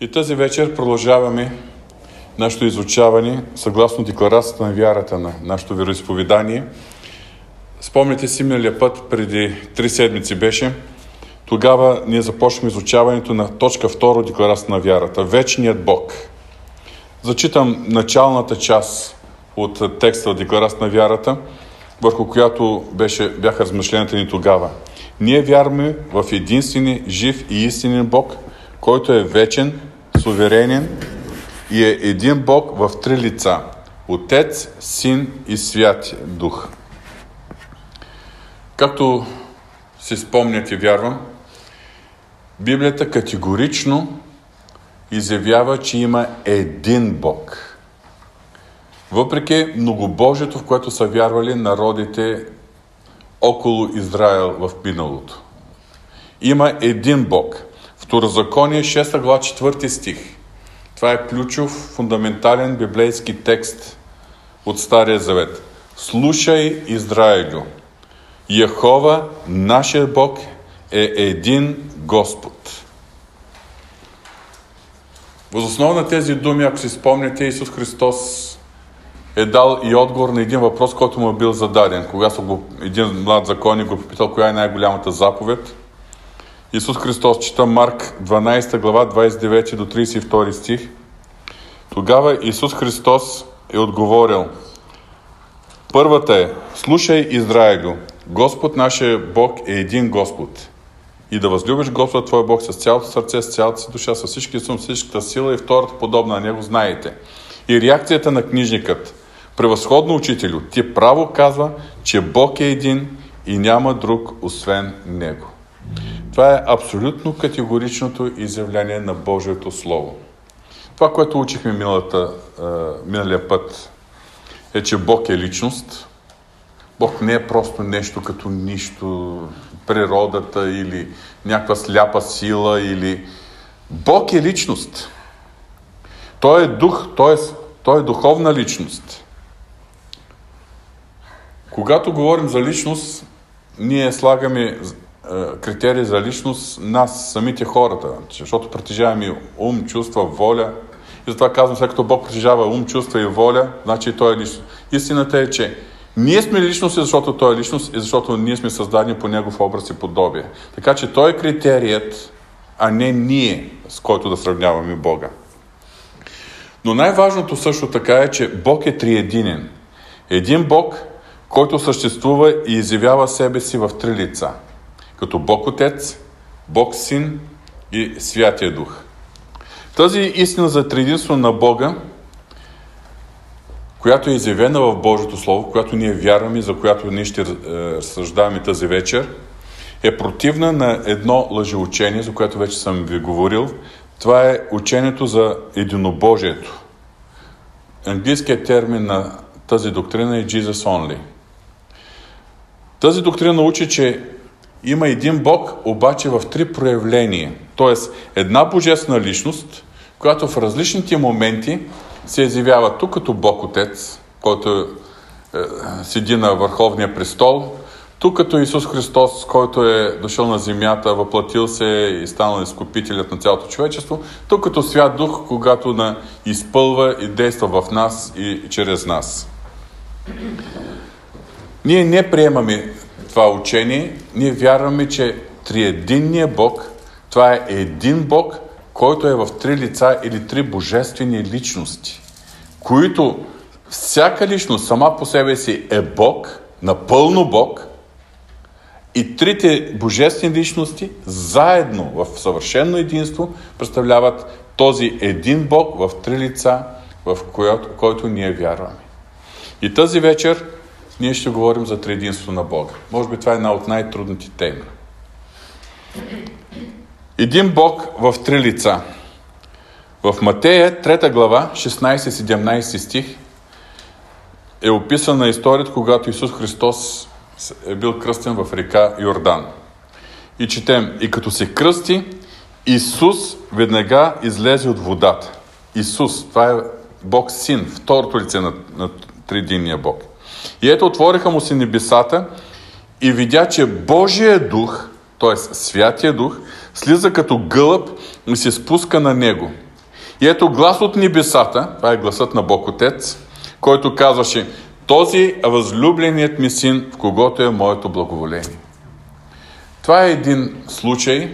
И тази вечер продължаваме нашето изучаване съгласно Декларацията на Вярата на нашето вероизповедание. Спомняте си, миналия път, преди 3 седмици беше, тогава ние започваме изучаването на точка 2 Декларацията на Вярата. Вечният Бог. Зачитам началната част от текста от Декларацията на Вярата, върху която бяха размишленията ни тогава. Ние вярваме в единствен, жив и истинен Бог, който е вечен, суверенен и е един Бог в 3 лица – Отец, Син и Свят Дух. Както си спомняте, вярвам, Библията категорично изявява, че има един Бог. Въпреки многобожието, в което са вярвали народите около Израел в миналото. Има един Бог. Второзаконие 6 глава 4 стих. Това е ключов, фундаментален библейски текст от Стария Завет. Слушай, Израилю, Яхова, нашия Бог, е един Господ. Въз основа на тези думи, ако си спомняте, Исус Христос е дал и отговор на един въпрос, който му е бил зададен. Когато един млад законник го попитал коя е най-голямата заповед, Исус Христос, чета Марк 12 глава 29 до 32 стих. Тогава Исус Христос е отговорил: първата е: слушай, Израилю, Господ нашия Бог е един Господ. И да възлюбиш Господ твой Бог с цялото сърце, с цялата си душа, с всички сум, с всичката сила, и втората подобна на него знаете. И реакцията на книжникът: превъзходно, учителю, ти право казва, че Бог е един и няма друг освен него. Това е абсолютно категоричното изявление на Божието Слово. Това, което учихме миналия път, е, че Бог е личност. Бог не е просто нещо като нищо, природата или някаква сляпа сила, или... Бог е личност. Той е дух, т.е. той е духовна личност. Когато говорим за личност, ние слагаме критерии за личност нас, самите хората, защото притежаваме ум, чувства, воля. И затова казвам, след като Бог притежава ум, чувства и воля, значи Той е личност. Истината е, че ние сме личност, защото Той е личност и защото ние сме създадени по Негов образ и подобие. Така че Той е критерият, а не ние, с който да сравняваме Бога. Но най-важното също така е, че Бог е триединен. Един Бог, който съществува и изявява себе си в 3 лица. Като Бог Отец, Бог Син и Святия Дух. Тази истина за триединство на Бога, която е изявена в Божието Слово, която ние вярваме, за която ние ще разсъждаваме тази вечер, е противна на едно лъжеучение, за което вече съм ви говорил. Това е учението за единобожието. Английският термин на тази доктрина е Jesus only. Тази доктрина учи, че има един Бог, обаче в 3 проявления. Тоест, една божествена личност, която в различните моменти се изявява тук като Бог Отец, който седи на върховния престол, тук като Исус Христос, който е дошъл на земята, въплатил се и станал изкупителят на цялото човечество, тук като Свят Дух, когато изпълва и действа в нас и чрез нас. Ние не приемаме това учение, ние вярваме, че триединният Бог, това е един Бог, който е в 3 лица или 3 божествени личности, които всяка личност сама по себе си е Бог, напълно Бог, и 3 божествени личности заедно в съвършено единство представляват този един Бог в 3 лица, в който ние вярваме. И тази вечер ние ще говорим за триединство на Бога. Може би това е една от най-трудните теми. Един Бог в 3 лица. В Матея 3 глава 16-17 стих е описана историята, когато Исус Христос е бил кръстен в река Йордан. И четем: и като се кръсти, Исус веднага излезе от водата. Исус, това е Бог Син, второто лице на триединния Бог. И ето, отвориха му се небесата и видя, че Божия Дух, т.е. Святия Дух, слиза като гълъб и се спуска на него. И ето глас от небесата, това е гласът на Бог Отец, който казваше: този възлюбленият ми син, в когото е моето благоволение. Това е един случай,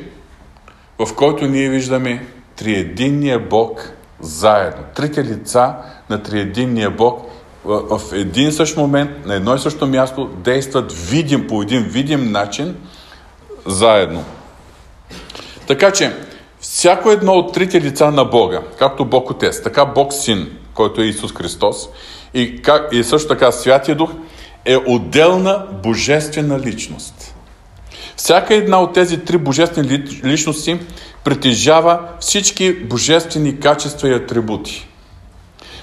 в който ние виждаме триединния Бог заедно. Трите лица на триединния Бог в един същ момент, на едно и също място, действат по един видим начин заедно. Така че, всяко едно от трите лица на Бога, както Бог Отец, така Бог Син, който е Исус Христос, и също така Святия Дух, е отделна божествена личност. Всяка една от тези три божествени личности притежава всички божествени качества и атрибути.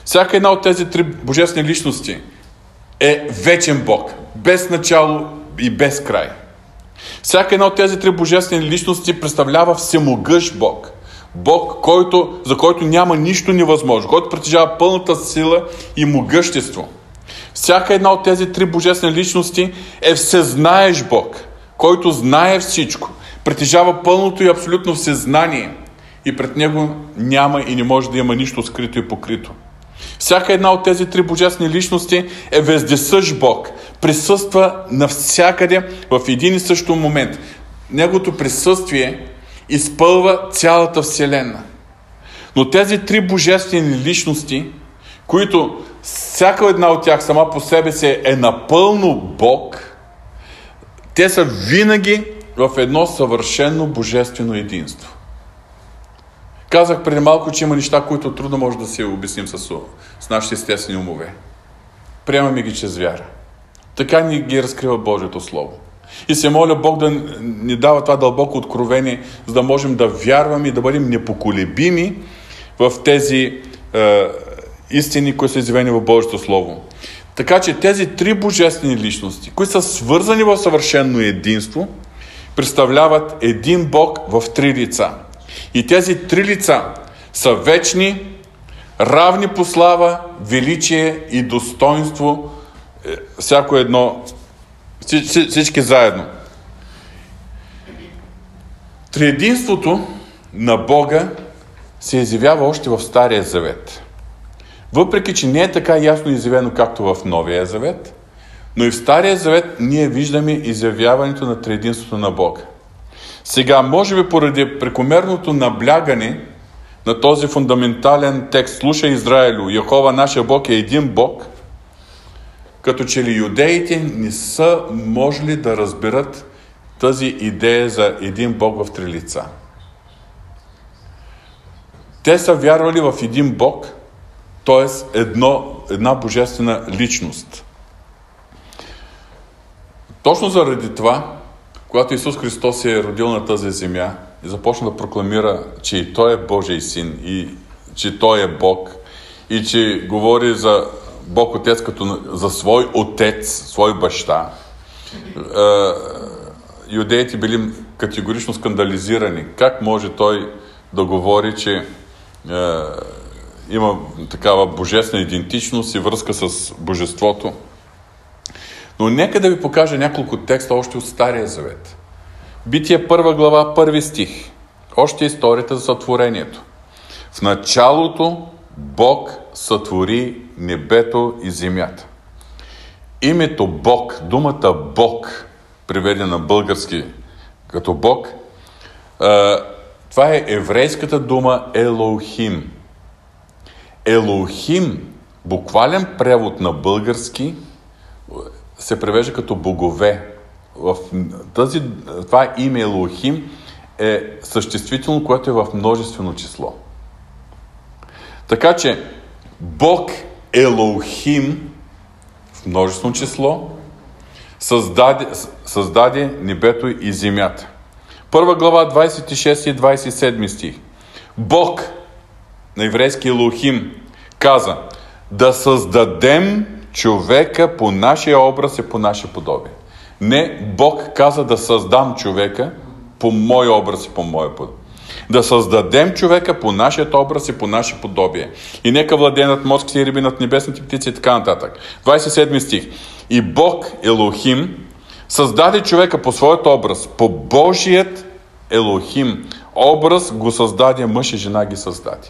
Всяка една от тези три божествени личности е вечен Бог, без начало и без край. Всяка една от тези три божествени личности представлява всемогъщ Бог. Бог, за който няма нищо невъзможно, който притежава пълната сила и могъщество. Всяка една от тези три божествени личности е всезнаеш Бог, който знае всичко, притежава пълното и абсолютно всезнание и пред него няма и не може да има нищо скрито и покрито. Всяка една от тези три божествени личности е вездесъщ Бог. Присъства навсякъде в един и същи момент. Неговото присъствие изпълва цялата Вселена. Но тези три божествени личности, които всяка една от тях сама по себе си е напълно Бог, те са винаги в едно съвършено божествено единство. Казах преди малко, че има неща, които трудно може да си обясним с нашите естествени умове. Приемаме ги чрез вяра. Така ни ги разкрива Божието Слово. И се моля Бог да ни дава това дълбоко откровение, за да можем да вярваме и да бъдем непоколебими в тези истини, които са изявени в Божието Слово. Така че тези три божествени личности, които са свързани в съвършено единство, представляват един Бог в три лица. И тези три лица са вечни, равни по слава, величие и достоинство, всяко едно, всички заедно. Триединството на Бога се изявява още в Стария Завет. Въпреки че не е така ясно изявено, както в Новия Завет, но и в Стария Завет ние виждаме изявяването на триединството на Бога. Сега, може би поради прекомерното наблягане на този фундаментален текст, слушай Израилю, Яхова, нашия Бог е един Бог, като че ли юдеите не са можели да разберат тази идея за един Бог в три лица. Те са вярвали в един Бог, т.е. една божествена личност. Точно заради това, когато Исус Христос се е родил на тази земя и започна да прокламира, че и Той е Божий Син, и че Той е Бог, и че говори за Бог Отец като за свой отец, свой баща, юдеите били категорично скандализирани. Как може Той да говори, че има такава божествена идентичност и връзка с божеството? Но нека да ви покажа няколко текста още от Стария Завет. Битие 1 глава, 1 стих. Още историята за сътворението. В началото Бог сътвори небето и земята. Името Бог, думата Бог, преведена на български като Бог, това е еврейската дума Елохим. Елохим, буквален превод на български, се превежда като богове. Това име Елохим е съществително, което е в множествено число. Така че Бог Елохим в множествено число създаде небето и земята. Първа глава, 26 и 27 стих. Бог на еврейски Елохим каза: да създадем човека по нашия образ и по наше подобие. Не, Бог каза да създам човека по мой образ и по мое подобие. Да създадем човека по нашия образ и по наше подобие. И нека владее над морските риби, над небесните птици и така нататък. 27 стих. И Бог Елохим създаде човека по своят образ, по Божият Елохим образ го създаде, мъж и жена ги създаде.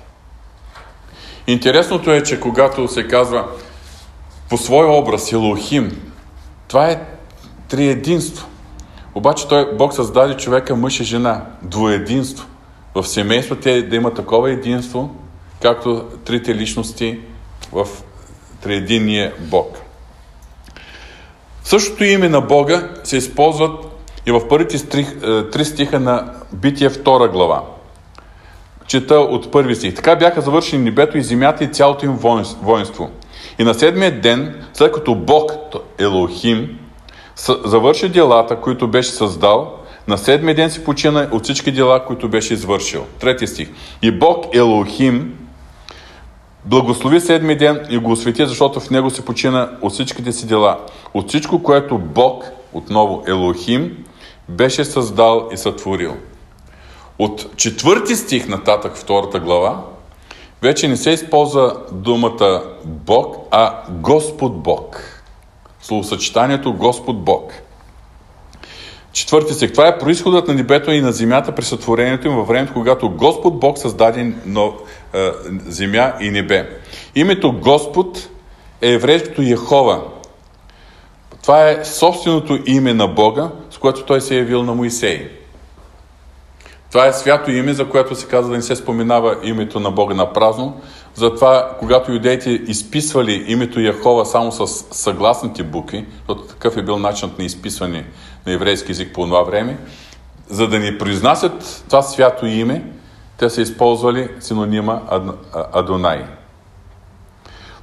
Интересното е, че когато се казва по своя образ Елохим, това е триединство. Обаче Бог създаде човека мъж и жена. Двоединство. В семейство те да има такова единство, както трите личности в триединния Бог. Същото име на Бога се използват и в първите три стиха на Битие 2 глава. Чета от първи стих. Така бяха завършени небето и земята и цялото им воинство. И на седмия ден, след като Бог, Елохим, завърши делата, които беше създал, на седмия ден си почина от всички дела, които беше извършил. Трети стих. И Бог, Елохим, благослови седмия ден и го освети, защото в него се почина от всичките си дела. От всичко, което Бог, отново Елохим, беше създал и сътворил. От четвърти стих нататък, втората глава, вече не се използва думата Бог, а Господ Бог. Словосъчетанието Господ Бог. Четвърти стих. Това е произходът на небето и на земята при сътворението им във времето, когато Господ Бог създаде земя и небе. Името Господ е еврейското Яхова. Това е собственото име на Бога, с което той се е явил на Моисей. Това е свято име, за което се казва да не се споменава името на Бога на празно. Затова, когато юдеите изписвали името Яхова само с съгласните букви, защото такъв е бил начинът на изписване на еврейски език по това време, за да не произнасят това свято име, те са използвали синонима Адонай.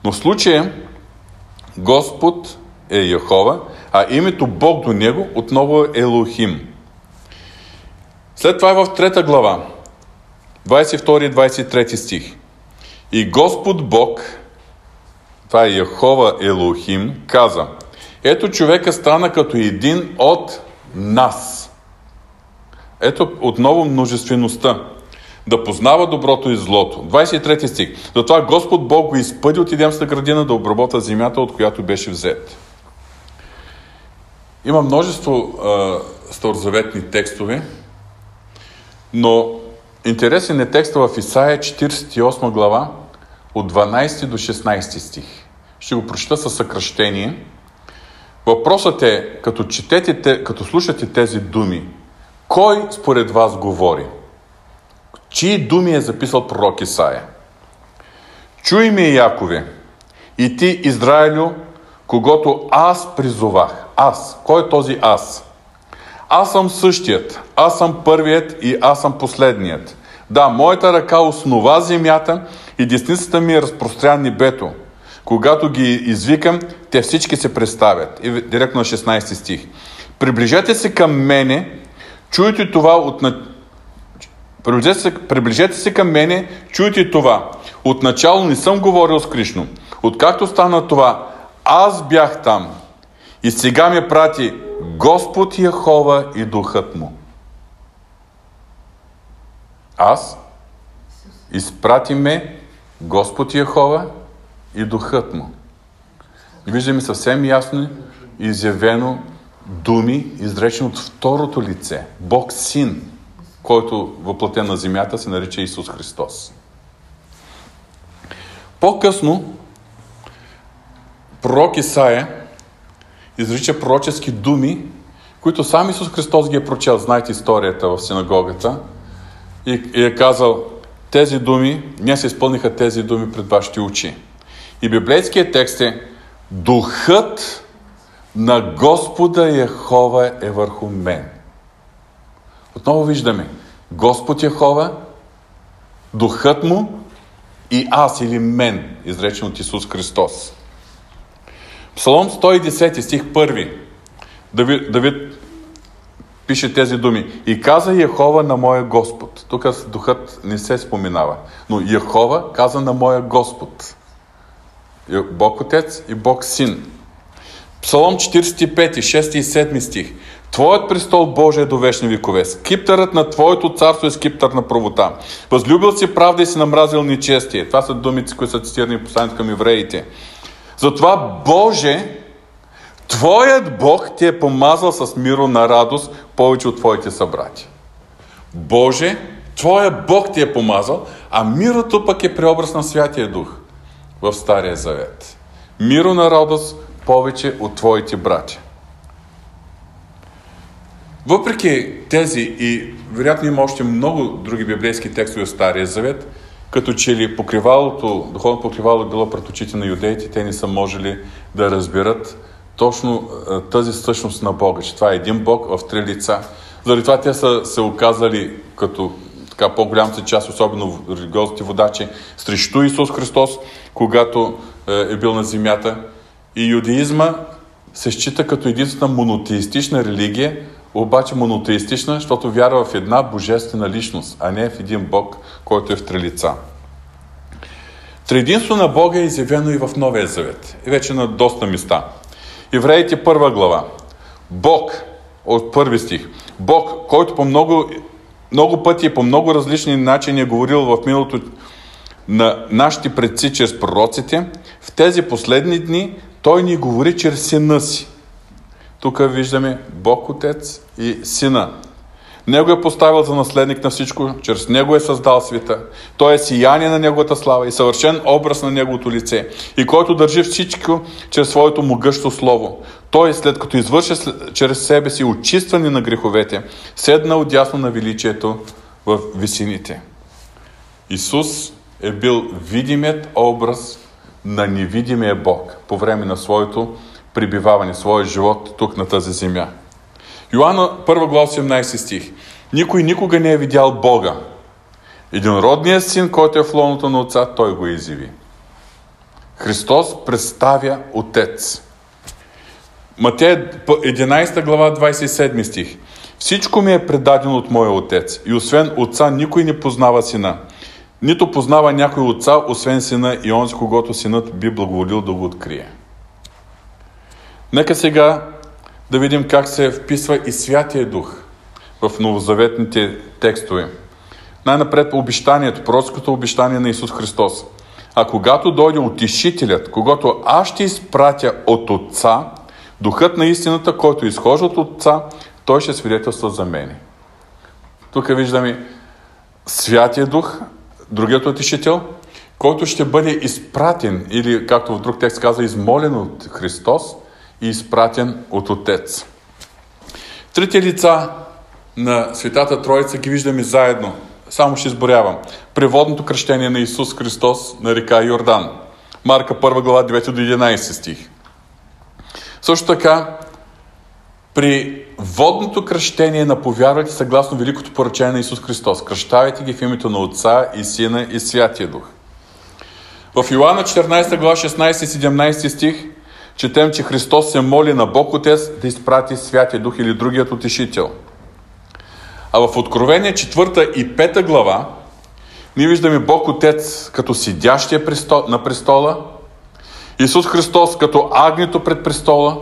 Но в случая Господ е Яхова, а името Бог до него отново е Елохим. След това е в 3 глава, 22 и 23 стих. И Господ Бог, това е Йехова Елохим, каза: ето човека стана като един от нас. Ето отново множествеността. Да познава доброто и злото. 23 стих. Затова Господ Бог го изпъди от Едемската градина да обработа земята, от която беше взет. Има множество старозаветни текстове, но интересен е текста в Исаия 48 глава от 12 до 16 стих. Ще го прочета със съкращение. Въпросът е, като слушате тези думи, кой според вас говори? Чии думи е записал пророк Исаия? Чуй ме, Якове, и ти, Израилю, когото аз призовах. Аз. Кой е този аз? Аз съм същият, аз съм първият и аз съм последният. Да, моята ръка основа земята и десницата ми е разпростря небето. Когато ги извикам, те всички се представят. И директно на 16 стих. Приближете се към мене, чуйте това Отначало не съм говорил скришно. Откакто стана това, аз бях там. И сега ме прати Господ Яхова и Духът му. Аз изпрати ме Господ Яхова и Духът му. Виждаме съвсем ясно изявено думи, изречени от второто лице. Бог Син, който въплатен на земята се нарича Исус Христос. По-късно пророк Исаия изрича пророчески думи, които сам Исус Христос ги е прочел. Знаете историята в синагогата. И е казал: тези думи, днес се изпълниха тези думи пред вашите очи. И библейският текст е: Духът на Господа Яхова е върху мен. Отново виждаме Господ Яхова, Духът му и аз или мен, изречен от Исус Христос. Псалом 110 стих 1. Давид пише тези думи. И каза Яхова на моя Господ. Тук духът не се споменава. Но Яхова каза на моя Господ. Бог Отец и Бог Син. Псалом 45, 6 и 7 стих. Твоят престол, Боже, е до вечни векове. Скиптърът на Твоето царство е скиптър на правота. Възлюбил си правда и си намразил нечестие. Това са думите, които са цитирани в посланието към евреите. Затова, Боже, Твоят Бог ти е помазал с миро на радост повече от Твоите събрати. Боже, Твоя Бог ти е помазал, а мирото пък е преобраз на Святия Дух в Стария Завет. Миро на радост повече от твоите братя. Въпреки тези и вероятно има още много други библейски текстове в Стария Завет, като че ли покривалото, духовно покривало било пред очите на юдеите, те не са можели да разберат точно тази същност на Бога, че това е един Бог в три лица. Заради това те са се оказали като така по-голямата част, особено религиозните водачи, срещу Исус Христос, когато е бил на земята. И юдеизма се счита като единствена монотеистична религия, обаче монотеистична, защото вярва в една божествена личност, а не в един Бог, който е в три лица. Триединство на Бога е изявено и в Новия Завет. И вече на доста места. Евреите 1 глава. Бог, от 1 стих. Бог, който по много пъти и по много различни начини е говорил в миналото на нашите предци чрез пророците, в тези последни дни Той ни говори чрез Сина Си. Тук виждаме Бог Отец и Сина. Него е поставил за наследник на всичко, чрез Него е създал света. Той е сияние на Неговата слава и съвършен образ на Неговото лице, и който държи всичко чрез Своето могъщо слово. Той, след като извърши чрез себе си очистване на греховете, седна отдясно на величието в висините. Исус е бил видимият образ на невидимия Бог по време на Своето пребиваване, своя живот тук на тази земя. Йоан 1 глава 18 стих. Никой никога не е видял Бога. Единородният син, който е в лоното на Отца, Той го изяви. Христос представя Отец. Матея 11 глава 27 стих. Всичко ми е предадено от моя Отец, и освен Отца никой не познава Сина. Нито познава някой Отца, освен Сина и онзи, когото Синът би благоволил да го открие. Нека сега да видим как се вписва и Святия Дух в новозаветните текстове. Най-напред обещанието, пророческото обещание на Исус Христос. А когато дойде Утешителят, когато аз ще изпратя от Отца, Духът на истината, който изхожда от Отца, Той ще свидетелства за мене. Тук виждаме Святия Дух, другият Утешител, който ще бъде изпратен, или както в друг текст казва, измолен от Христос, и изпратен от Отец. Трите лица на Светата Троица ги виждаме заедно. Само ще изборявам. Преводното кръщение на Исус Христос на река Йордан. Марка 1 глава 9 до 11 стих. Също така, при водното кръщение на повярвайте съгласно великото поръчение на Исус Христос. Кръщавайте ги в името на Отца и Сина и Святия Дух. В Йоанна 14 глава 16 и 17 стих четем, че Христос се моли на Бог Отец да изпрати Святия Дух или другият Утешител. А в Откровение 4 и 5 глава ние виждаме Бог Отец като седящия на престола, Исус Христос като агнето пред престола,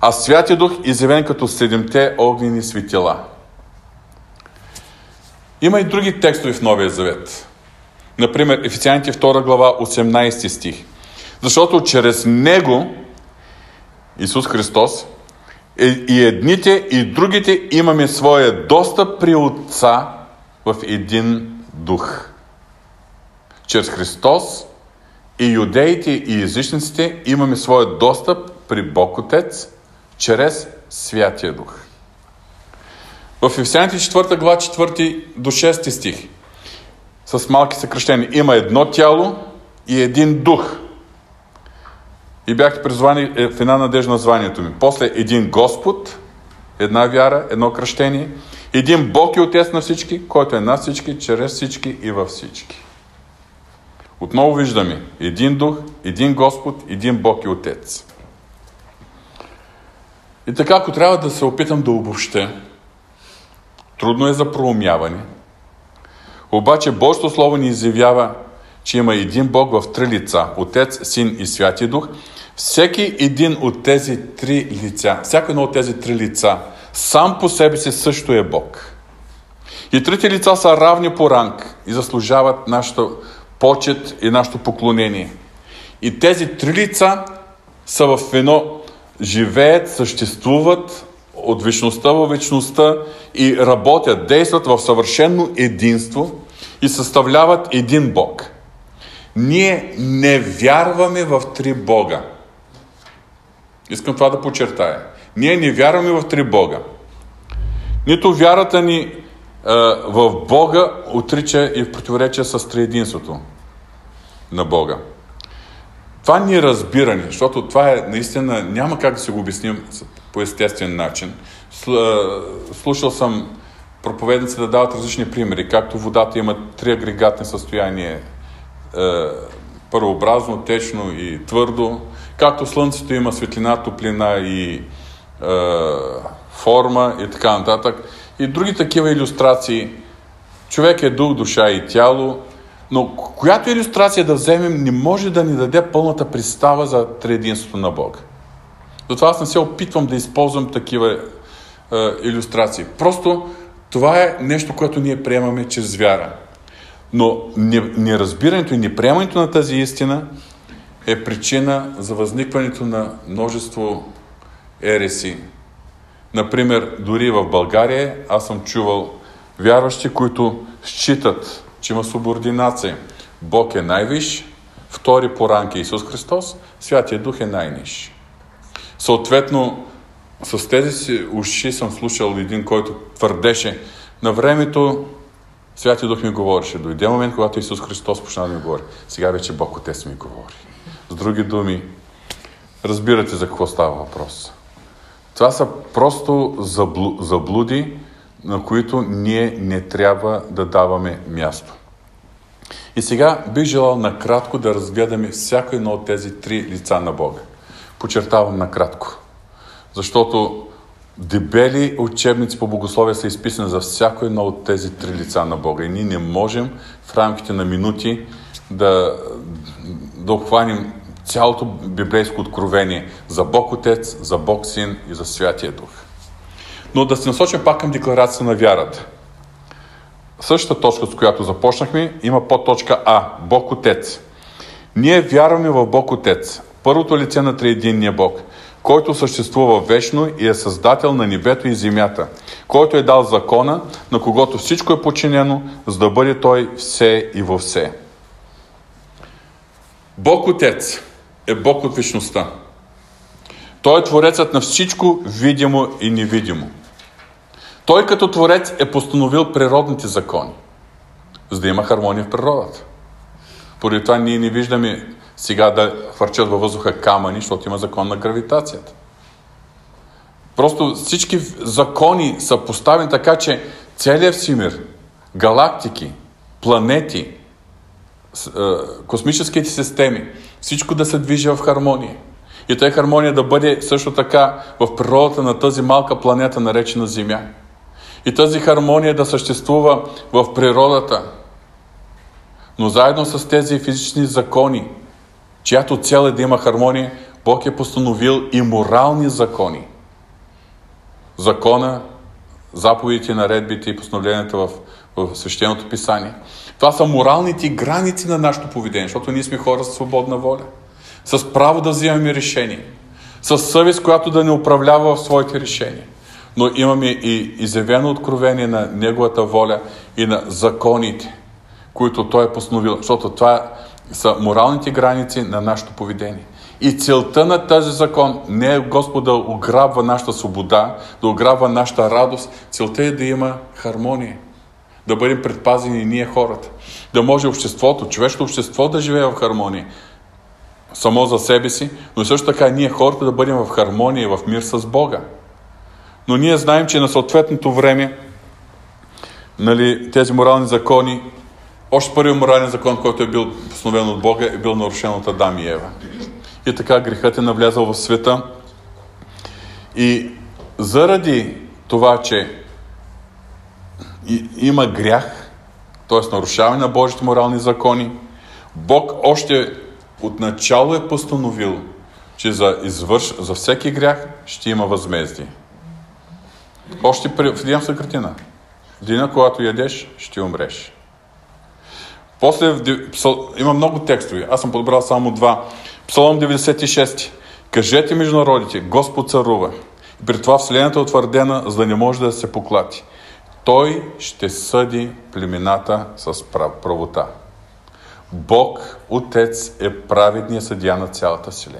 а Святия Дух изявен като седемте огнени светила. Има и други текстове в Новия Завет. Например, Ефесяните 2 глава 18 стих. Защото чрез Него, Исус Христос, и едните, и другите имаме своя достъп при Отца в един дух. Чрез Христос и юдеите, и езичниците имаме своя достъп при Бог Отец, чрез Святия Дух. В Ефесяните 4 глава 4 до 6 стих с малки съкращения. Има едно тяло и един дух. И бяхте призвани в една надежда на званието ми. После един Господ, една вяра, едно кръщение, един Бог и Отец на всички, който е на всички, чрез всички и във всички. Отново виждаме един Дух, един Господ, един Бог и Отец. И така, ако трябва да се опитам да обобщя, трудно е за проумяване, обаче Божието Слово ни изявява, че има един Бог в три лица – Отец, Син и Святи Дух. Всеки един от тези три лица, всяко едно от тези три лица, сам по себе си също е Бог. И трите лица са равни по ранг и заслужават нашата почет и нашето поклонение. И тези три лица са в едно, живеят, съществуват, от вечността във вечността и работят, действат в съвършено единство и съставляват един Бог. Ние не вярваме в три Бога. Искам това да подчертая. Ние не вярваме в три Бога. Нито вярата ни в Бога отрича и в противоречие с триединството на Бога. Това ни е разбиране, защото това е наистина, няма как да си го обясним по естествен начин. Слушал съм проповедници да дават различни примери, както водата има три агрегатни състояния, първообразно, течно и твърдо, както слънцето има светлина, топлина и форма и така нататък. И други такива илюстрации. Човек е дух, душа и тяло, но която илюстрация да вземем, не може да ни даде пълната представа за триединството на Бога. Затова аз не се опитвам да използвам такива илюстрации. Просто това е нещо, което ние приемаме чрез вяра. Но неразбирането и неприемането на тази истина е причина за възникването на множество ереси. Например, дори в България аз съм чувал вярващи, които считат, че има субординация. Бог е най-виш, втори по ранг е Исус Христос, Святия Дух е най-ниш. Съответно, с тези си уши съм слушал един, който твърдеше на времето, Святия Дух ми говореше. Дойде момент, когато Исус Христос почна да ми говори. Сега вече Бог Отец ми говори. С други думи, разбирате за какво става въпрос. Това са просто заблуди, на които ние не трябва да даваме място. И сега бих желал накратко да разгледаме всяко едно от тези три лица на Бога. Подчертавам накратко, защото дебели учебници по богословие са изписани за всяко едно от тези три лица на Бога. И ние не можем в рамките на минути да обхванем цялото библейско откровение за Бог Отец, за Бог Син и за Святия Дух. Но да се насочим пак към декларацията на вярата. Същата точка, с която започнахме, има подточка А. Бог Отец. Ние вярваме в Бог Отец, първото лице на триединния Бог, който съществува вечно и е създател на небето и земята, който е дал закона, на когото всичко е подчинено, за да бъде Той все и във все. Бог Отец е Бог от вечността. Той е Творецът на всичко видимо и невидимо. Той като Творец е постановил природните закони, за да има хармония в природата. Поради това ние не виждаме сега да хвърчат във въздуха камъни, защото има закон на гравитацията. Просто всички закони са поставени така, че целият всемир, галактики, планети, космическите системи, всичко да се движи в хармония. И тая хармония да бъде също така в природата на тази малка планета, наречена Земя. И тази хармония да съществува в природата. Но заедно с тези физични закони, чиято цел е да има хармония, Бог е постановил и морални закони. Закона, заповедите, наредбите и постановленията в Свещеното писание. Това са моралните граници на нашето поведение, защото ние сме хора с свободна воля. С право да взимаме решения. С съвест, която да ни управлява в своите решения. Но имаме и изявено откровение на Неговата воля и на законите, които Той е постановил. Защото това са моралните граници на нашето поведение. И целта на този закон не е Господ да ограбва нашата свобода, да ограбва нашата радост. Целта е да има хармония. Да бъдем предпазени ние хората. Да може обществото, човешкото общество да живее в хармония. Само за себе си, но също така ние хората да бъдем в хармония и в мир с Бога. Но ние знаем, че на съответното време тези морални закони, още първият морален закон, който е бил постановен от Бога, е бил нарушен от Адам и Ева. И така грехът е навлязъл в света. И заради това, че има грях, т.е. нарушаване на Божите морални закони, Бог още отначало е постановил, че за всеки грях ще има възмездие. Още в Едемска градина. В деня, когато ядеш, ще умреш. После има много текстове. Аз съм подбрал само два. Псалом 96. Кажете между народите, Господ царува. При това вселената е утвърдена, за да не може да се поклати. Той ще съди племената с правота. Бог, Отец, е праведният съдия на цялата вселена.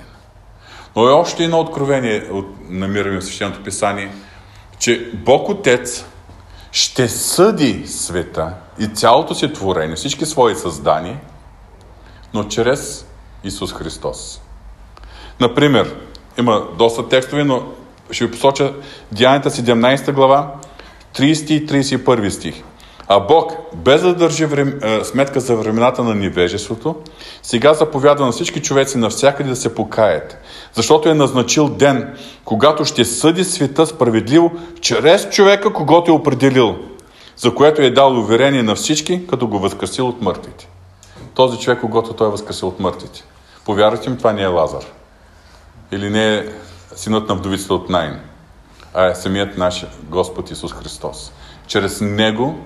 Но е още едно откровение, намираме в Свещеното писание, че Бог Отец ще съди света и цялото си творение, всички свои създания, но чрез Исус Христос. Например, има доста текстове, но ще ви посоча Деянията 17 глава, 30 и 31 стих. А Бог, без да държи сметка за времената на невежеството, сега заповядва на всички човеци навсякъде да се покаят, защото е назначил ден, когато ще съди света справедливо чрез човека, когото е определил, за което е дал уверение на всички, като го възкресил от мъртвите. Този човек, когато той е възкресил от мъртвите. Повярвайте ми, това не е Лазар. Или не е синът на вдовицата от Наин, а е самият наш Господ Исус Христос. Чрез Него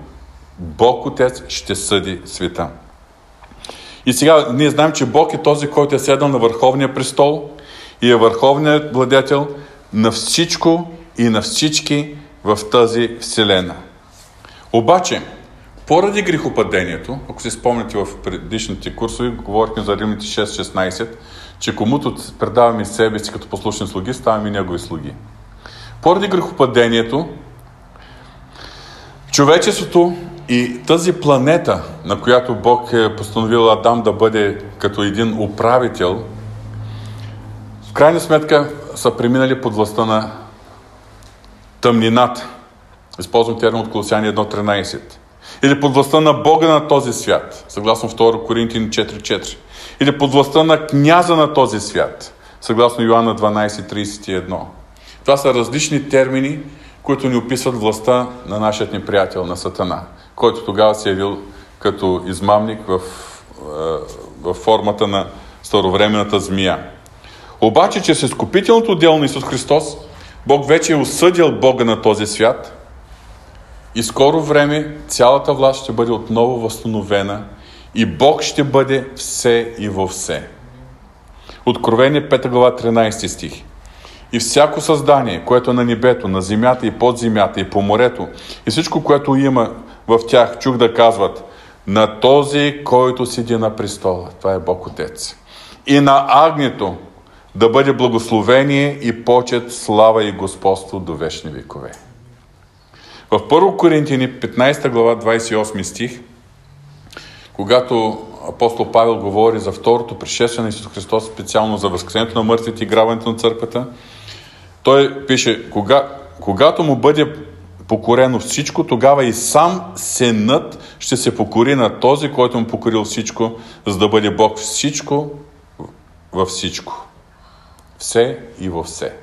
Бог Отец ще съди света. И сега ние знаем, че Бог е този, който е седнал на върховния престол и е върховният владетел на всичко и на всички в тази вселена. Обаче, поради грехопадението, ако си спомняте в предишните курсове, говорихме за Римляните 6.16, че комуто предаваме себе си като послушни слуги, ставаме негови слуги. Поради грехопадението, човечеството и тази планета, на която Бог е постановил Адам да бъде като един управител, в крайна сметка са преминали под властта на тъмнината. Използвам термин от Колосяни 1.13. Или под властта на Бога на този свят, съгласно 2 Коринтяни 4.4. Или под властта на княза на този свят, съгласно Йоанна 12.31. Това са различни термини, които ни описват властта на нашият неприятел, на Сатана, който тогава се явил като измамник в формата на старовременната змия. Обаче, чрез изкупителното дело на Исус Христос, Бог вече е осъдил Бога на този свят и скоро време цялата власт ще бъде отново възстановена и Бог ще бъде все и във все. Откровение 5 глава 13 стих. И всяко създание, което е на небето, на земята и под земята и по морето и всичко, което има в тях, чух да казват на този, който седи на престола, това е Бог Отец, и на Агнето да бъде благословение и почет, слава и господство до вечни векове. В 1 Коринтяни 15 глава 28 стих, когато апостол Павел говори за второто пришествие на Исус Христос, специално за възкресението на мъртвите и грабането на църквата, той пише, когато му бъде покорено всичко, тогава и сам сенът ще се покори на този, който му покорил всичко, за да бъде Бог всичко във всичко. Все и във все.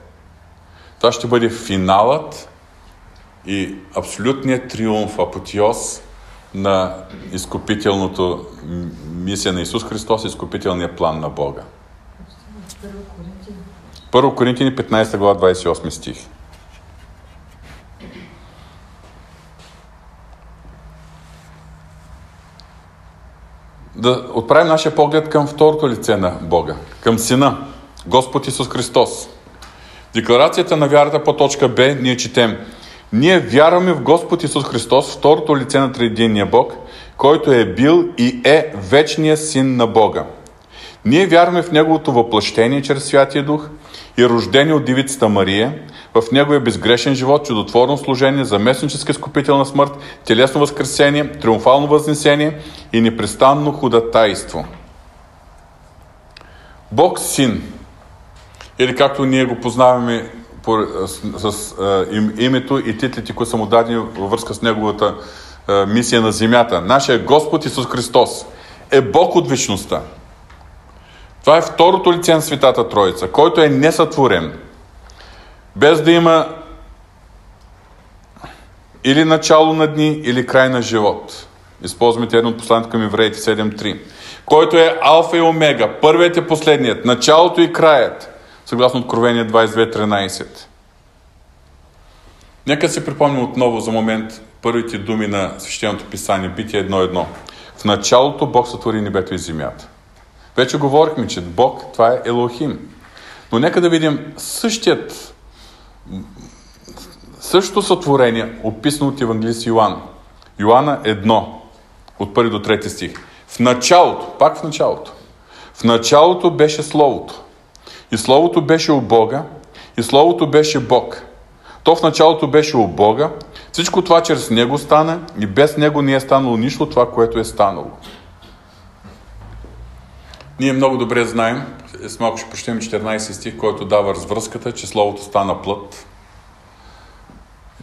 Това ще бъде финалът и абсолютният триумф, апотеоз на изкупителното мисия на Исус Христос и изкупителния план на Бога. 1 Коринтяни 15 глава 28 стих. Да отправим нашия поглед към второто лице на Бога, към Сина, Господ Исус Христос. Декларацията на вярата по точка Б ние четем: ние вярваме в Господ Исус Христос, второто лице на Триединния Бог, който е бил и е вечният Син на Бога. Ние вярваме в Неговото въплъщение чрез Святия Дух и рождение от Девицата Мария, в Неговия безгрешен живот, чудотворно служение, заместническа изкупителна смърт, телесно възкресение, триумфално възнесение и непрестанно ходатайство. Бог Син, или както ние го познаваме името и титлите, които са му дадени във връзка с Неговата мисия на земята. Нашия Господ Исус Христос е Бог от вечността. Това е второто лице на Светата Троица, който е несътворен. Без да има или начало на дни, или край на живот. Използваме термин от посланието към Евреите 7.3. Който е Алфа и Омега, първият и последният, началото и краят, съгласно Откровение 22.13. Нека се припомним отново за момент първите думи на Свещеното писание, Битие 1.1. В началото Бог сътвори небето и земята. Вече говорихме, че Бог това е Елохим. Но нека да видим същият същото сътворение, описано от евангелист Йоан. Йоанна 1, от 1 до 3 стих. В началото, пак в началото, в началото беше Словото. И Словото беше у Бога, и Словото беше Бог. То в началото беше у Бога, всичко това чрез Него стана и без Него не е станало нищо от това, което е станало. Ние много добре знаем, с малко ще прочетем 14 стих, който дава развръзката, че Словото стана плът,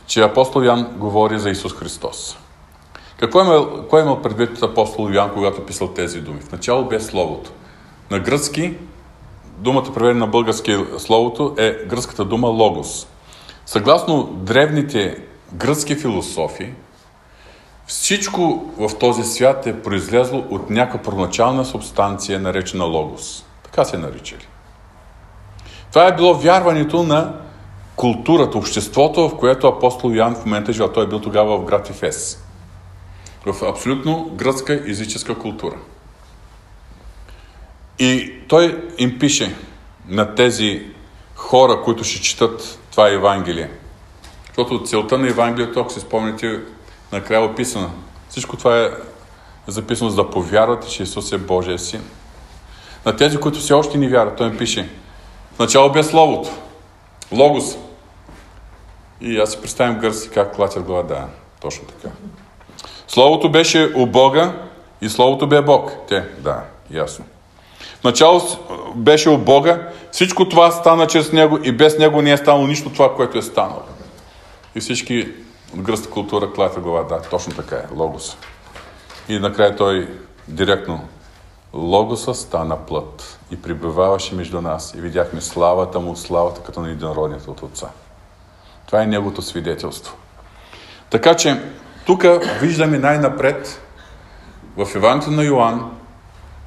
че апостол Йоан говори за Исус Христос. Какво е имал предвид апостол Йоан, когато писал тези думи? В начало бе Словото. На гръцки, думата преведена на български Словото е гръцката дума логос. Съгласно древните гръцки философи, всичко в този свят е произлязло от някаква първоначална субстанция, наречена логос. Така се наричали. Това е било вярването на културата, обществото, в което апостол Йоан в момента е живял. Той е бил тогава в град Ефес. В абсолютно гръцка езическа култура. И той им пише на тези хора, които ще четат това Евангелие. Защото целта на Евангелието, ако се спомните, накрая е описана. Всичко това е записано, за да повярвате, че Исус е Божия Син. На тези, които все още не вярват, той им пише: в начало бе Словото, Логос. И аз си представям гърци как клатят глава. Да, точно така. Словото беше у Бога и Словото бе Бог. Те, да, ясно. В начало беше у Бога, всичко това стана чрез Него и без Него не е станало нищо това, което е станало. И всички от гръста култура клатя глава. Да, точно така е, Логос. И накрая той директно: Логоса стана плът и пребиваваше между нас и видяхме славата му, славата като на единородният от Отца. Това е неговото свидетелство. Така че тук виждаме най-напред в Евангелието на Йоан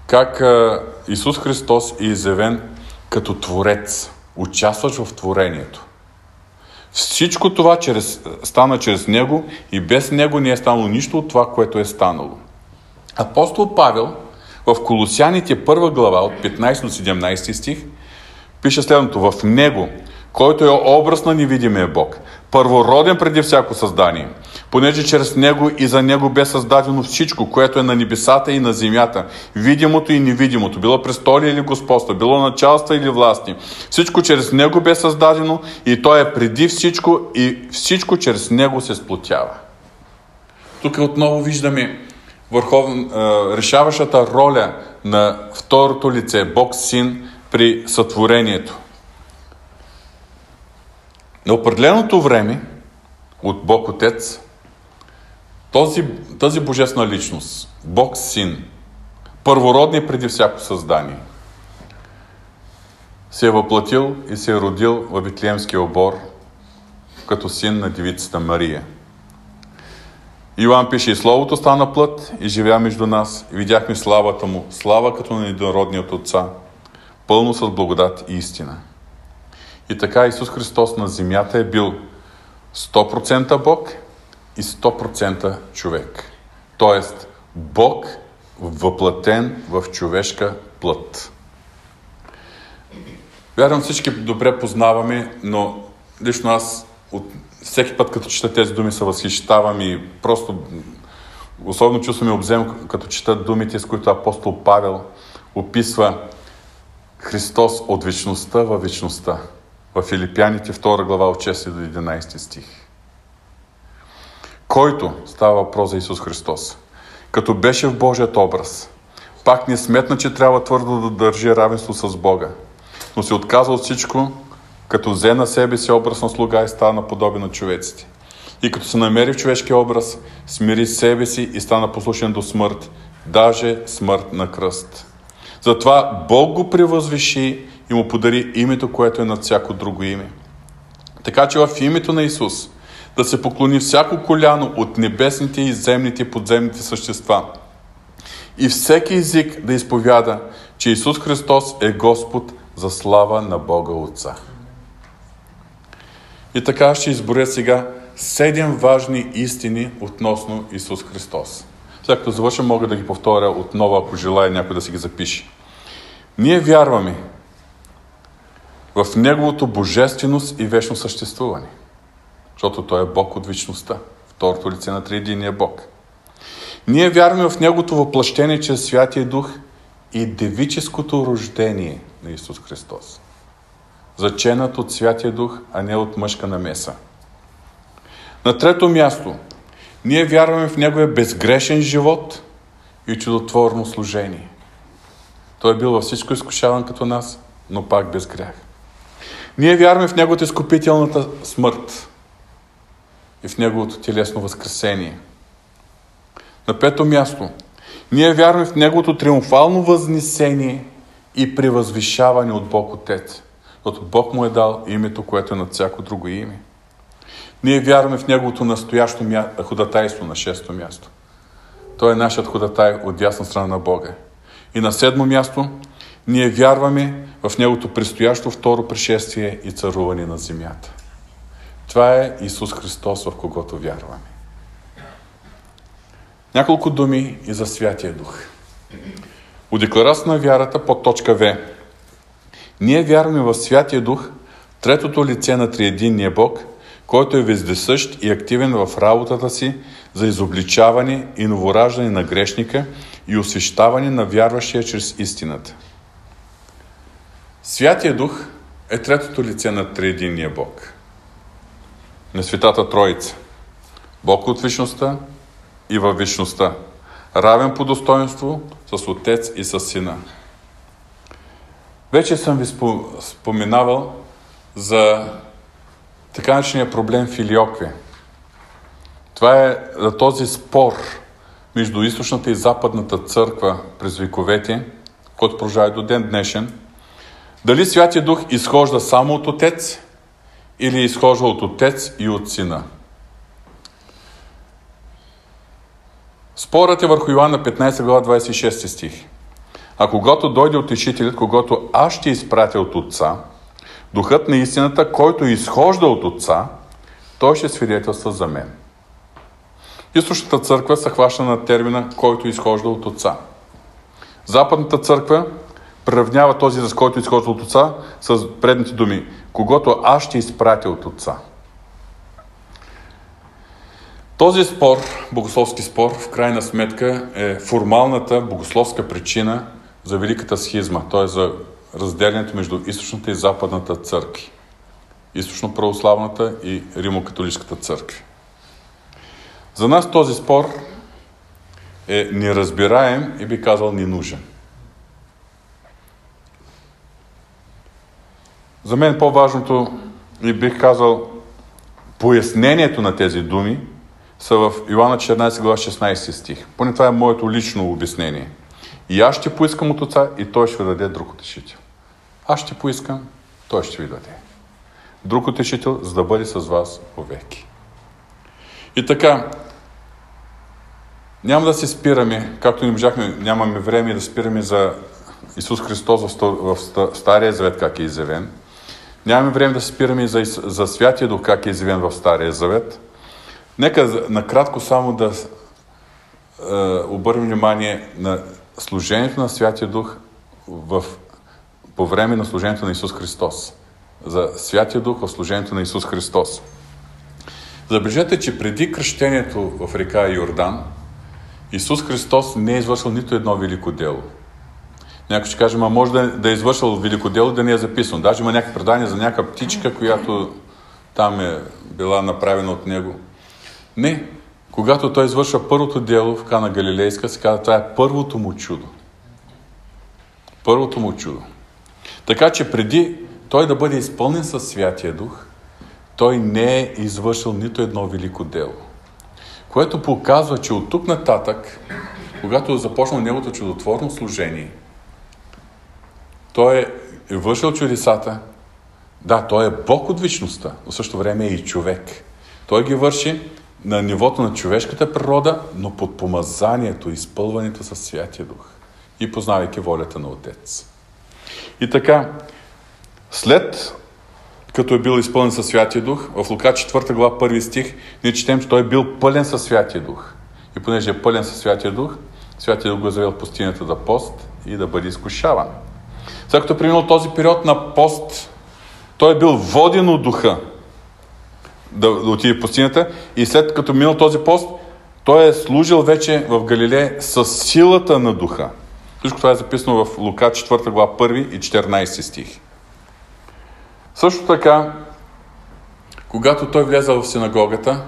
как Исус Христос е изявен като Творец, участващ в творението. Всичко това стана чрез Него и без Него не е станало нищо от това, което е станало. Апостол Павел в Колосяните 1 глава от 15 до 17 стих пише следното: в Него, който е образ на невидимия Бог, първороден преди всяко създание, понеже чрез Него и за Него бе създадено всичко, което е на небесата и на земята, видимото и невидимото, било престоли или господства, било началства или власти. Всичко чрез Него бе създадено и Той е преди всичко и всичко чрез Него се сплотява. Тук отново виждаме решаващата роля на второто лице, Бог Син, при сътворението. На определеното време от Бог Отец, тази божествена личност, Бог Син, първородни преди всяко създание, се е въплатил и се е родил във Витлеемския обор като син на девицата Мария. Йоан пише: и Словото стана плът и живя между нас, и видяхме славата му, слава като на единородния от Отца, пълно с благодат и истина. И така Исус Христос на земята е бил 100% Бог и 100% човек. Тоест Бог въплатен в човешка плът. Вярвам, всички добре познаваме, но лично аз всеки път, като чета тези думи, се възхищавам и просто особено чувствам обзем, като чета думите, с които апостол Павел описва Христос от вечността във вечността. В Филипяните 2 глава от 6 до 11 стих. Който, става въпрос за Исус Христос, като беше в Божият образ, пак не сметна, че трябва твърдо да държи равенство с Бога, но се отказа от всичко, като взе на себе си образ на слуга и стана подобен на човеците. И като се намери в човешкия образ, смири себе си и стана послушен до смърт, даже смърт на кръст. Затова Бог го превъзвиши и му подари името, което е над всяко друго име. Така че в името на Исус да се поклони всяко коляно от небесните и земните и подземните същества. И всеки език да изповяда, че Исус Христос е Господ, за слава на Бога Отца. И така ще изборя сега 7 важни истини относно Исус Христос. Сега като завърша, мога да ги повторя отново, ако желая някой да си ги запише. Ние вярваме в Неговото божественост и вечно съществуване. защото Той е Бог от вечността, второто лице на триединия Бог. Ние вярваме в Неговото въплъщение чрез Святия Дух и девическото рождение на Исус Христос, заченат от Святия Дух, а не от мъжка намеса. На трето място, ние вярваме в Неговия безгрешен живот и чудотворно служение. Той е бил във всичко изкушаван като нас, но пак без грях. Ние вярваме в Неговата изкупителната смърт и в Неговото телесно възкресение. На пето място, ние вярваме в Неговото триумфално възнесение и превъзвишаване от Бог Отец, защото Бог му е дал името, което е над всяко друго име. Ние вярваме в Неговото настоящо ходатайство на шесто място. Той е нашият ходатай от дясна страна на Бога. И на седмо място, ние вярваме в Неговото предстоящо второ пришествие и царуване на земята. Това е Исус Христос, в когото вярваме. Няколко думи и за Святия Дух. От Декларацията на вярата под точка В. Ние вярваме в Святия Дух, третото лице на триединния Бог, който е вездесъщ и активен в работата си за изобличаване и новораждане на грешника и освещаване на вярващия чрез истината. Святия Дух е третото лице на триединния Бог, на Светата Троица. Бог от вечността и във вечността, равен по достоинство с Отец и с Сина. Вече съм ви споменавал за така начиния проблем филиокве. Това е за този спор между източната и западната църква през вековете, който продължава до ден днешен. Дали Святия Дух изхожда само от Отец или изхожда от Отец и от Сина? Спорът е върху Йоанна 15 глава 26 стих. А когато дойде Утешителят, когато аз ще изпратя от Отца, Духът на истината, който изхожда от Отца, той ще свидетелства за мен. Източната църква се хваща на термина, който изхожда от Отца. Западната църква приравнява този израз, който изхожда от Отца, с предните думи, когато аз ще изпратя от Отца. Този спор, богословски спор, в крайна сметка е формалната богословска причина за великата схизма, т.е. за разделянето между източната и западната църкви, източно-православната и римо-католическата църкви. За нас този спор е неразбираем и би казал ненужен. За мен по-важното и бих казал пояснението на тези думи са в Йоанна 14 глава 16 стих. Поне това е моето лично обяснение. И аз ще поискам от Отца и Той ще ви даде друг утешител. Аз ще поискам, Той ще ви даде друг утешител, за да бъде с вас вовеки. И така, няма да се спираме, както не можахме, нямаме време да спираме за Исус Христос в Стария Завет, как е изявен. Нямаме време да се спираме за Святия Дух, как е изявен в Стария Завет. Нека накратко само да обърнем внимание на служението на Святия Дух по време на служението на Исус Христос. За Святия Дух в служението на Исус Христос. Забележете, че преди кръщението в река Йордан, Исус Христос не е извършил нито едно велико дело. Някой ще каже, може да е извършил велико дело, да не е записано. Даже има някакви предания за някаква птичка, която там е била направена от него. Не, когато той извършва първото дело в Кана Галилейска, се казва, това е първото му чудо. Първото му чудо. Така че преди той да бъде изпълнен със Святия Дух, той не е извършил нито едно велико дело. Което показва, че от тук нататък, когато започна неговото чудотворно служение, той е вършил чудесата. Да, той е Бог от вечността, но в същото време е и човек. Той ги върши на нивото на човешката природа, но под помазанието, изпълването със Святия Дух и познавайки волята на Отец. И така, след като е бил изпълнен със Святия Дух, в Лука 4 глава 1 стих, ние четем, че той е бил пълен със Святия Дух. И понеже е пълен със Святия Дух, Святия Дух го е завел в пустинята да пост и да бъде изкушаван. След като преминал този период на пост, той е бил воден от Духа да отиде в пустинята, и след като минал този пост, той е служил вече в Галилея с силата на духа. Всичко това е записано в Лука 4 глава 1 и 14 стих. Също така, когато той влезе в синагогата,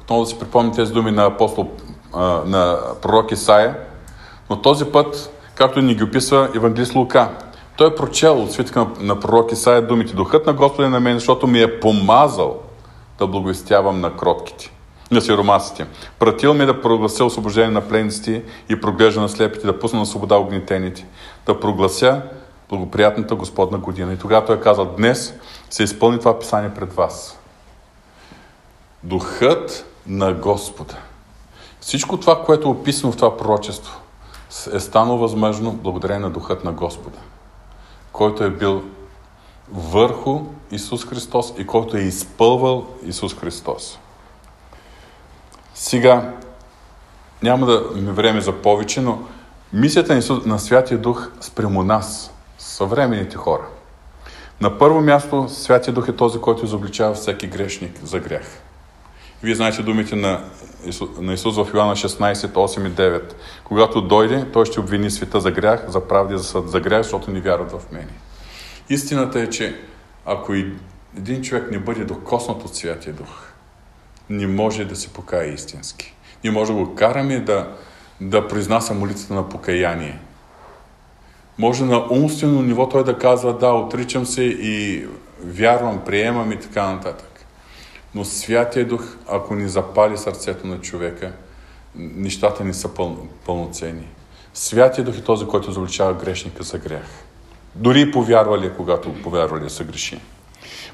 отново да си припомни тези думи на апостол, на пророк Исаия, но този път, както ни ги описва евангелист Лука, той е прочел от свитъка на пророк Исаия думите: "Духът на Господа е на мен, защото ми е помазал да благовестявам на кротките, на сиромасите. Пратил ми да проглася освобождение на пленниците и проглежда на слепите, да пусна на свобода огнетените, да проглася благоприятната Господна година." И тогава той е казал: "Днес се изпълни това писание пред вас." Духът на Господа. Всичко това, което е описано в това пророчество, е станало възможно благодарение на Духът на Господа, който е бил върху Исус Христос и който е изпълвал Исус Христос. Сега, няма да ми време за повече, но мисията на Святия Дух спрямо нас, съвременните хора. На първо място, Святия Дух е този, който изобличава всеки грешник за грях. Вие знаете думите на Исус в Йоана 16, 8 и 9. Когато дойде, той ще обвини света за грях, за правда и за съд, за грях, защото не вярват в мене. Истината е, че ако един човек не бъде докоснат от Святия Дух, не може да се покая истински. Не може да го караме да произнася молитвата на покаяние. Може на умствено ниво той да казва: "Да, отричам се и вярвам, приемам" и така нататък. Но Святия Дух, ако ни запали сърцето на човека, нещата ни са пълноценни. Святия Дух е този, който изобличава грешника за грях. Дори и повярвали, когато повярвали са греши.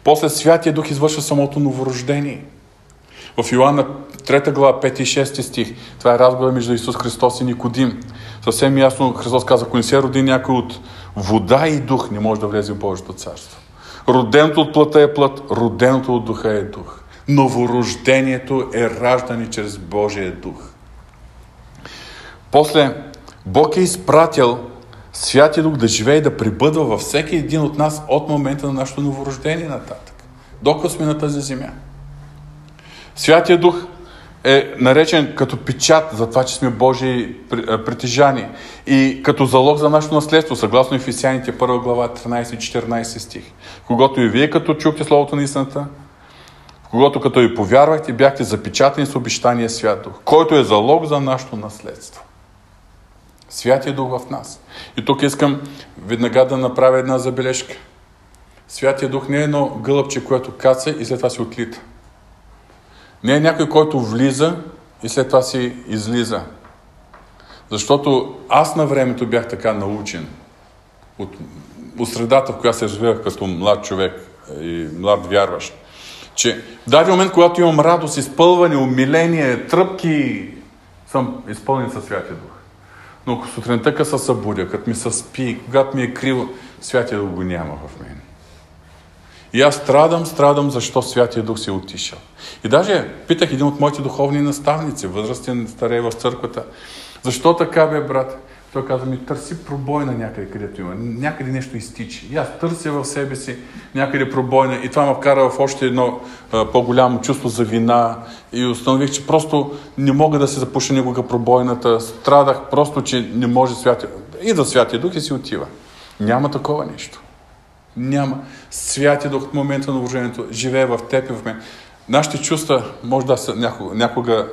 После Святия Дух извършва самото новорождение. В Йоанна 3 глава 5 и 6 стих, това е разговор между Исус Христос и Никодим. Съвсем ясно Христос каза: "Ако не се роди някой от вода и дух, не може да влезе в Божието царство." Роденото от плътта е плът, роденото от духа е дух. Новорождението е раждане чрез Божия дух. После Бог е изпратил Святия Дух да живее и да пребъдва във всеки един от нас от момента на нашето новорождение нататък, докато сме на тази земя. Святия Дух е наречен като печат за това, че сме Божии притежани и като залог за нашето наследство, съгласно Ефесяните 1 глава 13-14 стих. "Когато и вие, като чухте Словото на истината, когато като и повярвахте, бяхте запечатани с обещания Свят Дух, който е залог за нашето наследство." Святия Дух в нас. И тук искам веднага да направя една забележка. Святия Дух не е едно гълъбче, което каца и след това се отлита. Не е някой, който влиза и след това си излиза. Защото аз на времето бях така научен от средата, в която се развивах като млад човек и млад вярващ, че в даден момент, когато имам радост, изпълване, умиление, тръпки, съм изпълнен със Святия Дух. Но ако сутринта като се събудя, като ми се спи, когато ми е криво, Святия Дух го няма в мен. И аз страдам, защо Святия Дух си е отишъл. И даже питах един от моите духовни наставници, възрастен старей в църквата: "Защо така бе, брат?" Той каза: "Ми търси пробойна някъде, където има. Някъде нещо изтича." И аз търся в себе си някъде пробойна. И това ме вкара в още едно по-голямо чувство за вина. И установих, че просто не мога да се запуша никога пробойната. Страдах просто, че не може Святия Дух. Идва Святия Дух и си отива. Няма такова нещо. Няма. Святия Дух от момента на вложението живее в теб и в мен. Нашите чувства може да са някога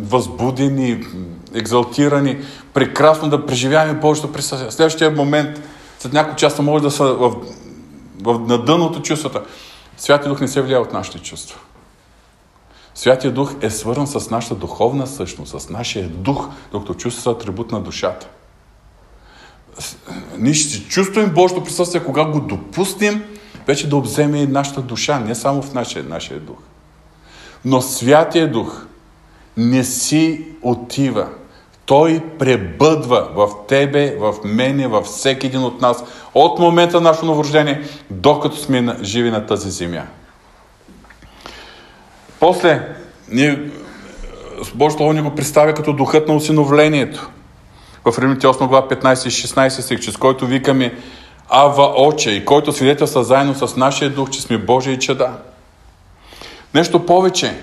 възбудени, екзалтирани, прекрасно да преживяваме Божието присъствие. Следващия момент, след няколко часа, може да са на дъното чувствата. Святия Дух не се влияе от нашите чувства. Святия Дух е свързан с нашата духовна същност, с нашия дух, докато чувства са атрибут на душата. Ние ще се чувстваме Божието присъствие, кога го допуснем, вече да обземе и нашата душа, не само в нашия дух. Но Святия Дух не си отива. Той пребъдва в тебе, в мене, във всеки един от нас, от момента на нашето новорождение, докато сме живи на тази земя. После, Божието Слово ни го представя като духът на осиновлението. В Римляните 8 глава 15 и 16 стих, че с който викаме: Ава Оче, който свидетелства заедно с нашия дух, че сме Божии чада. Нещо повече,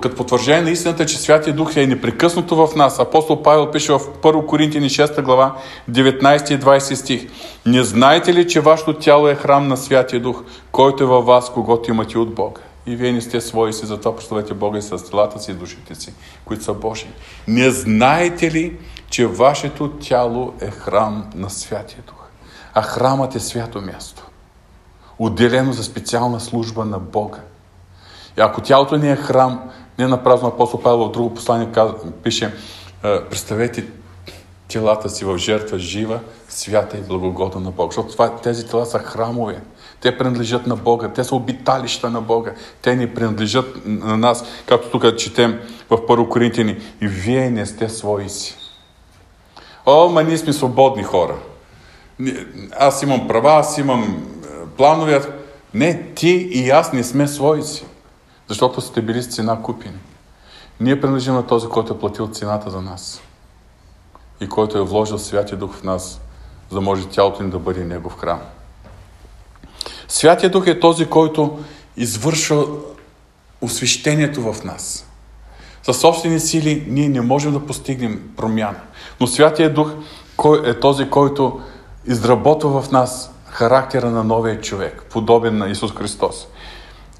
като потвърждение на истината, че Святия Дух е непрекъснато в нас. Апостол Павел пише в 1 Коринтяни 6 глава 19 и 20 стих. Не знаете ли, че вашето тяло е храм на Святия Дух, който е във вас, когото имате от Бога? И вие не сте свои си, затова прославете Бога и с телата си и душите си, които са Божии. Не знаете ли, че вашето тяло е храм на Святия Дух? А храмът е свято място, отделено за специална служба на Бога. И ако тялото не е храм, не е напразно апостол Павел в друго послание пише: представете телата си в жертва жива, свята и благогодна на Бога. Защото тези тела са храмове. Те принадлежат на Бога. Те са обиталища на Бога. Те не принадлежат на нас, както тук четем в 1 Коринтяни. И вие не сте свои си. О, ма ние сме свободни хора. Аз имам права, аз имам планове. Не, ти и аз не сме свои си. Защото сте били с цена купени. Ние принадлежим на този, който е платил цената за нас. И който е вложил Святия Дух в нас, за да може тялото ни да бъде Негов храм. Святия Дух е този, който извършва освещението в нас. Със собствени сили ние не можем да постигнем промяна. Но Святия Дух е този, който изработва в нас характера на новия човек, подобен на Исус Христос.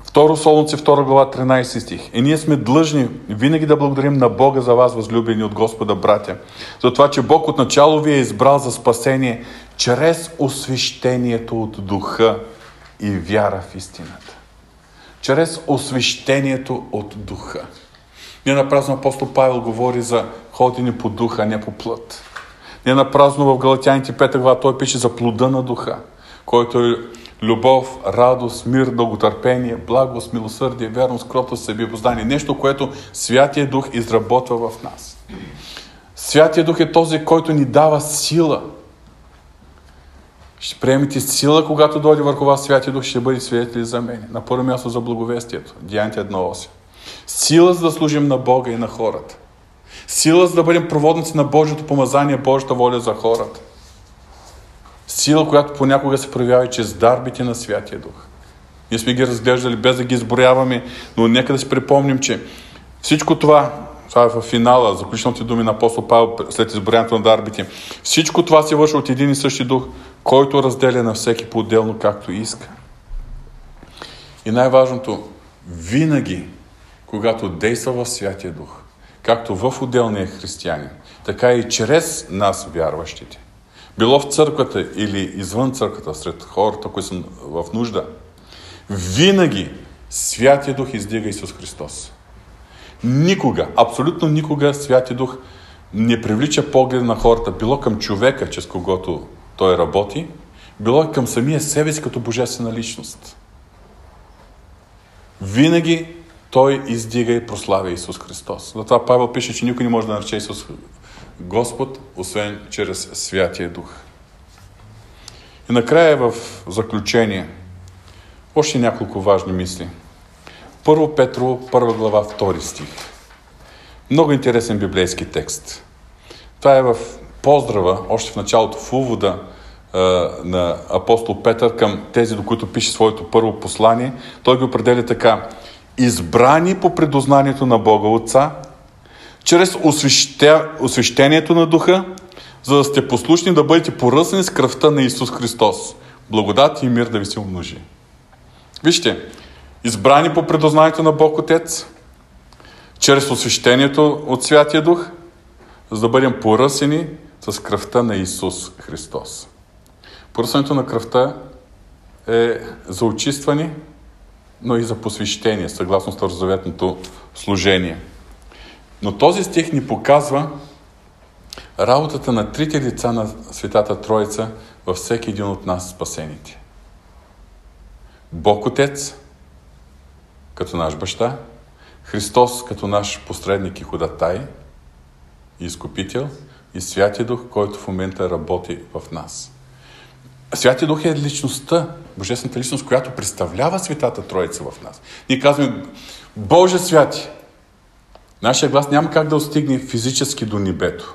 Второ Солунци, 2 глава, 13 стих. И ние сме длъжни винаги да благодарим на Бога за вас, възлюбени от Господа, братя. За това, че Бог отначало ви е избрал за спасение чрез освещението от духа и вяра в истината. Чрез освещението от духа. Не напразно апостол Павел говори за ходене по духа, а не по плът. Не напразно в Галатяните 5 глава той пише за плода на духа, който е любов, радост, мир, дълготърпение, благост, милосърдие, вярност, кротост, себепознание. Нещо, което Святия Дух изработва в нас. Святия Дух е този, който ни дава сила. Ще приемете сила, когато дойде върху вас Святия Дух, ще бъде свидетели за мен. На първо място за благовестието. Деянията 1:8. Сила за да служим на Бога и на хората. Сила за да бъдем проводници на Божието помазание, Божията воля за хората. Сила, която понякога се проявява чрез дарбите на Святия Дух. Ние сме ги разглеждали без да ги изброяваме, но нека да си припомним, че всичко това е в финала, заключителните думи на апостол Павел след изброяването на дарбите, всичко това се върши от един и същи Дух, който разделя на всеки по-отделно както иска. И най-важното, винаги, когато действа в Святия Дух, както в отделния християнин, така и чрез нас вярващите, било в църквата или извън църквата, сред хората, които са в нужда, винаги Святия Дух издига Исус Христос. Никога, абсолютно никога Святия Дух не привлича поглед на хората, било към човека, чрез когото той работи, било към самия себе си като божествена личност. Винаги той издига и прославя Исус Христос. Затова Павел пише, че никой не може да нарече Исус Господ, освен чрез Святия Дух. И накрая в заключение още няколко важни мисли. Първо Петро, 1 глава, 2 стих. Много интересен библейски текст. Това е в поздрава, още в началото, в увода на апостол Петър към тези, до които пише своето първо послание. Той ги определя така: избрани по предознанието на Бога Отца, чрез освещението на Духа, за да сте послушни да бъдете поръсени с кръвта на Исус Христос. Благодат и мир да ви се умножи. Вижте, избрани по предознанието на Бог Отец, чрез освещението от Святия Дух, за да бъдем поръсени с кръвта на Исус Христос. Поръсването на кръвта е за очистване, но и за посвещение, съгласно старозаветното служение. Но този стих ни показва работата на трите лица на Светата Троица във всеки един от нас спасените. Бог Отец като наш баща, Христос като наш посредник и ходатай и изкупител, и Святия Дух, който в момента работи в нас. Святия Дух е личността, божествената личност, която представлява Светата Троица в нас. Ние казваме: Боже Святи! Нашия глас няма как да достигне физически до небето,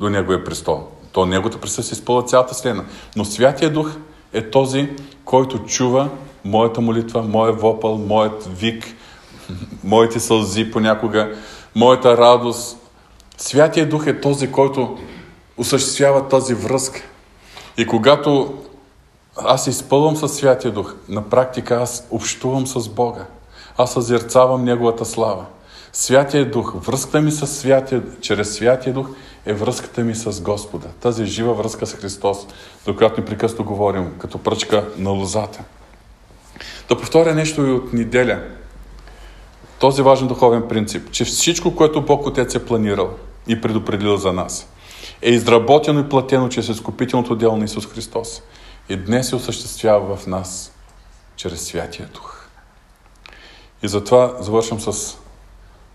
до Неговия престол. То неговото присъствие изпълва цялата вселена. Но Святия Дух е този, който чува моята молитва, моя вопъл, моят вик, моите сълзи понякога, моята радост. Святия Дух е този, който осъществява тази връзка. И когато аз изпълвам със Святия Дух, на практика аз общувам с Бога. Аз съзерцавам Неговата слава. Святия Дух, връзката ми с Святия, чрез Святия Дух е връзката ми с Господа. Тази жива връзка с Христос, до която непрекъсно говорим, като пръчка на лозата. Да повторя нещо и от неделя. Този важен духовен принцип, че всичко, което Бог Отец е планирал и предопределил за нас, е изработено и платено чрез изкупителното дело на Исус Христос. И днес се осъществява в нас чрез Святия Дух. И затова завършвам с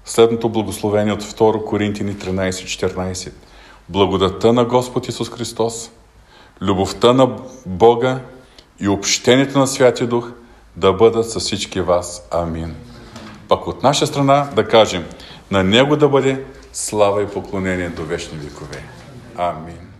следното благословение от 2 Коринтяни 13:14. Благодатта на Господ Исус Христос, любовта на Бога и общението на Святия Дух да бъдат с всички вас. Амин. Пак от наша страна да кажем, на Него да бъде слава и поклонение до вечни векове. Амин.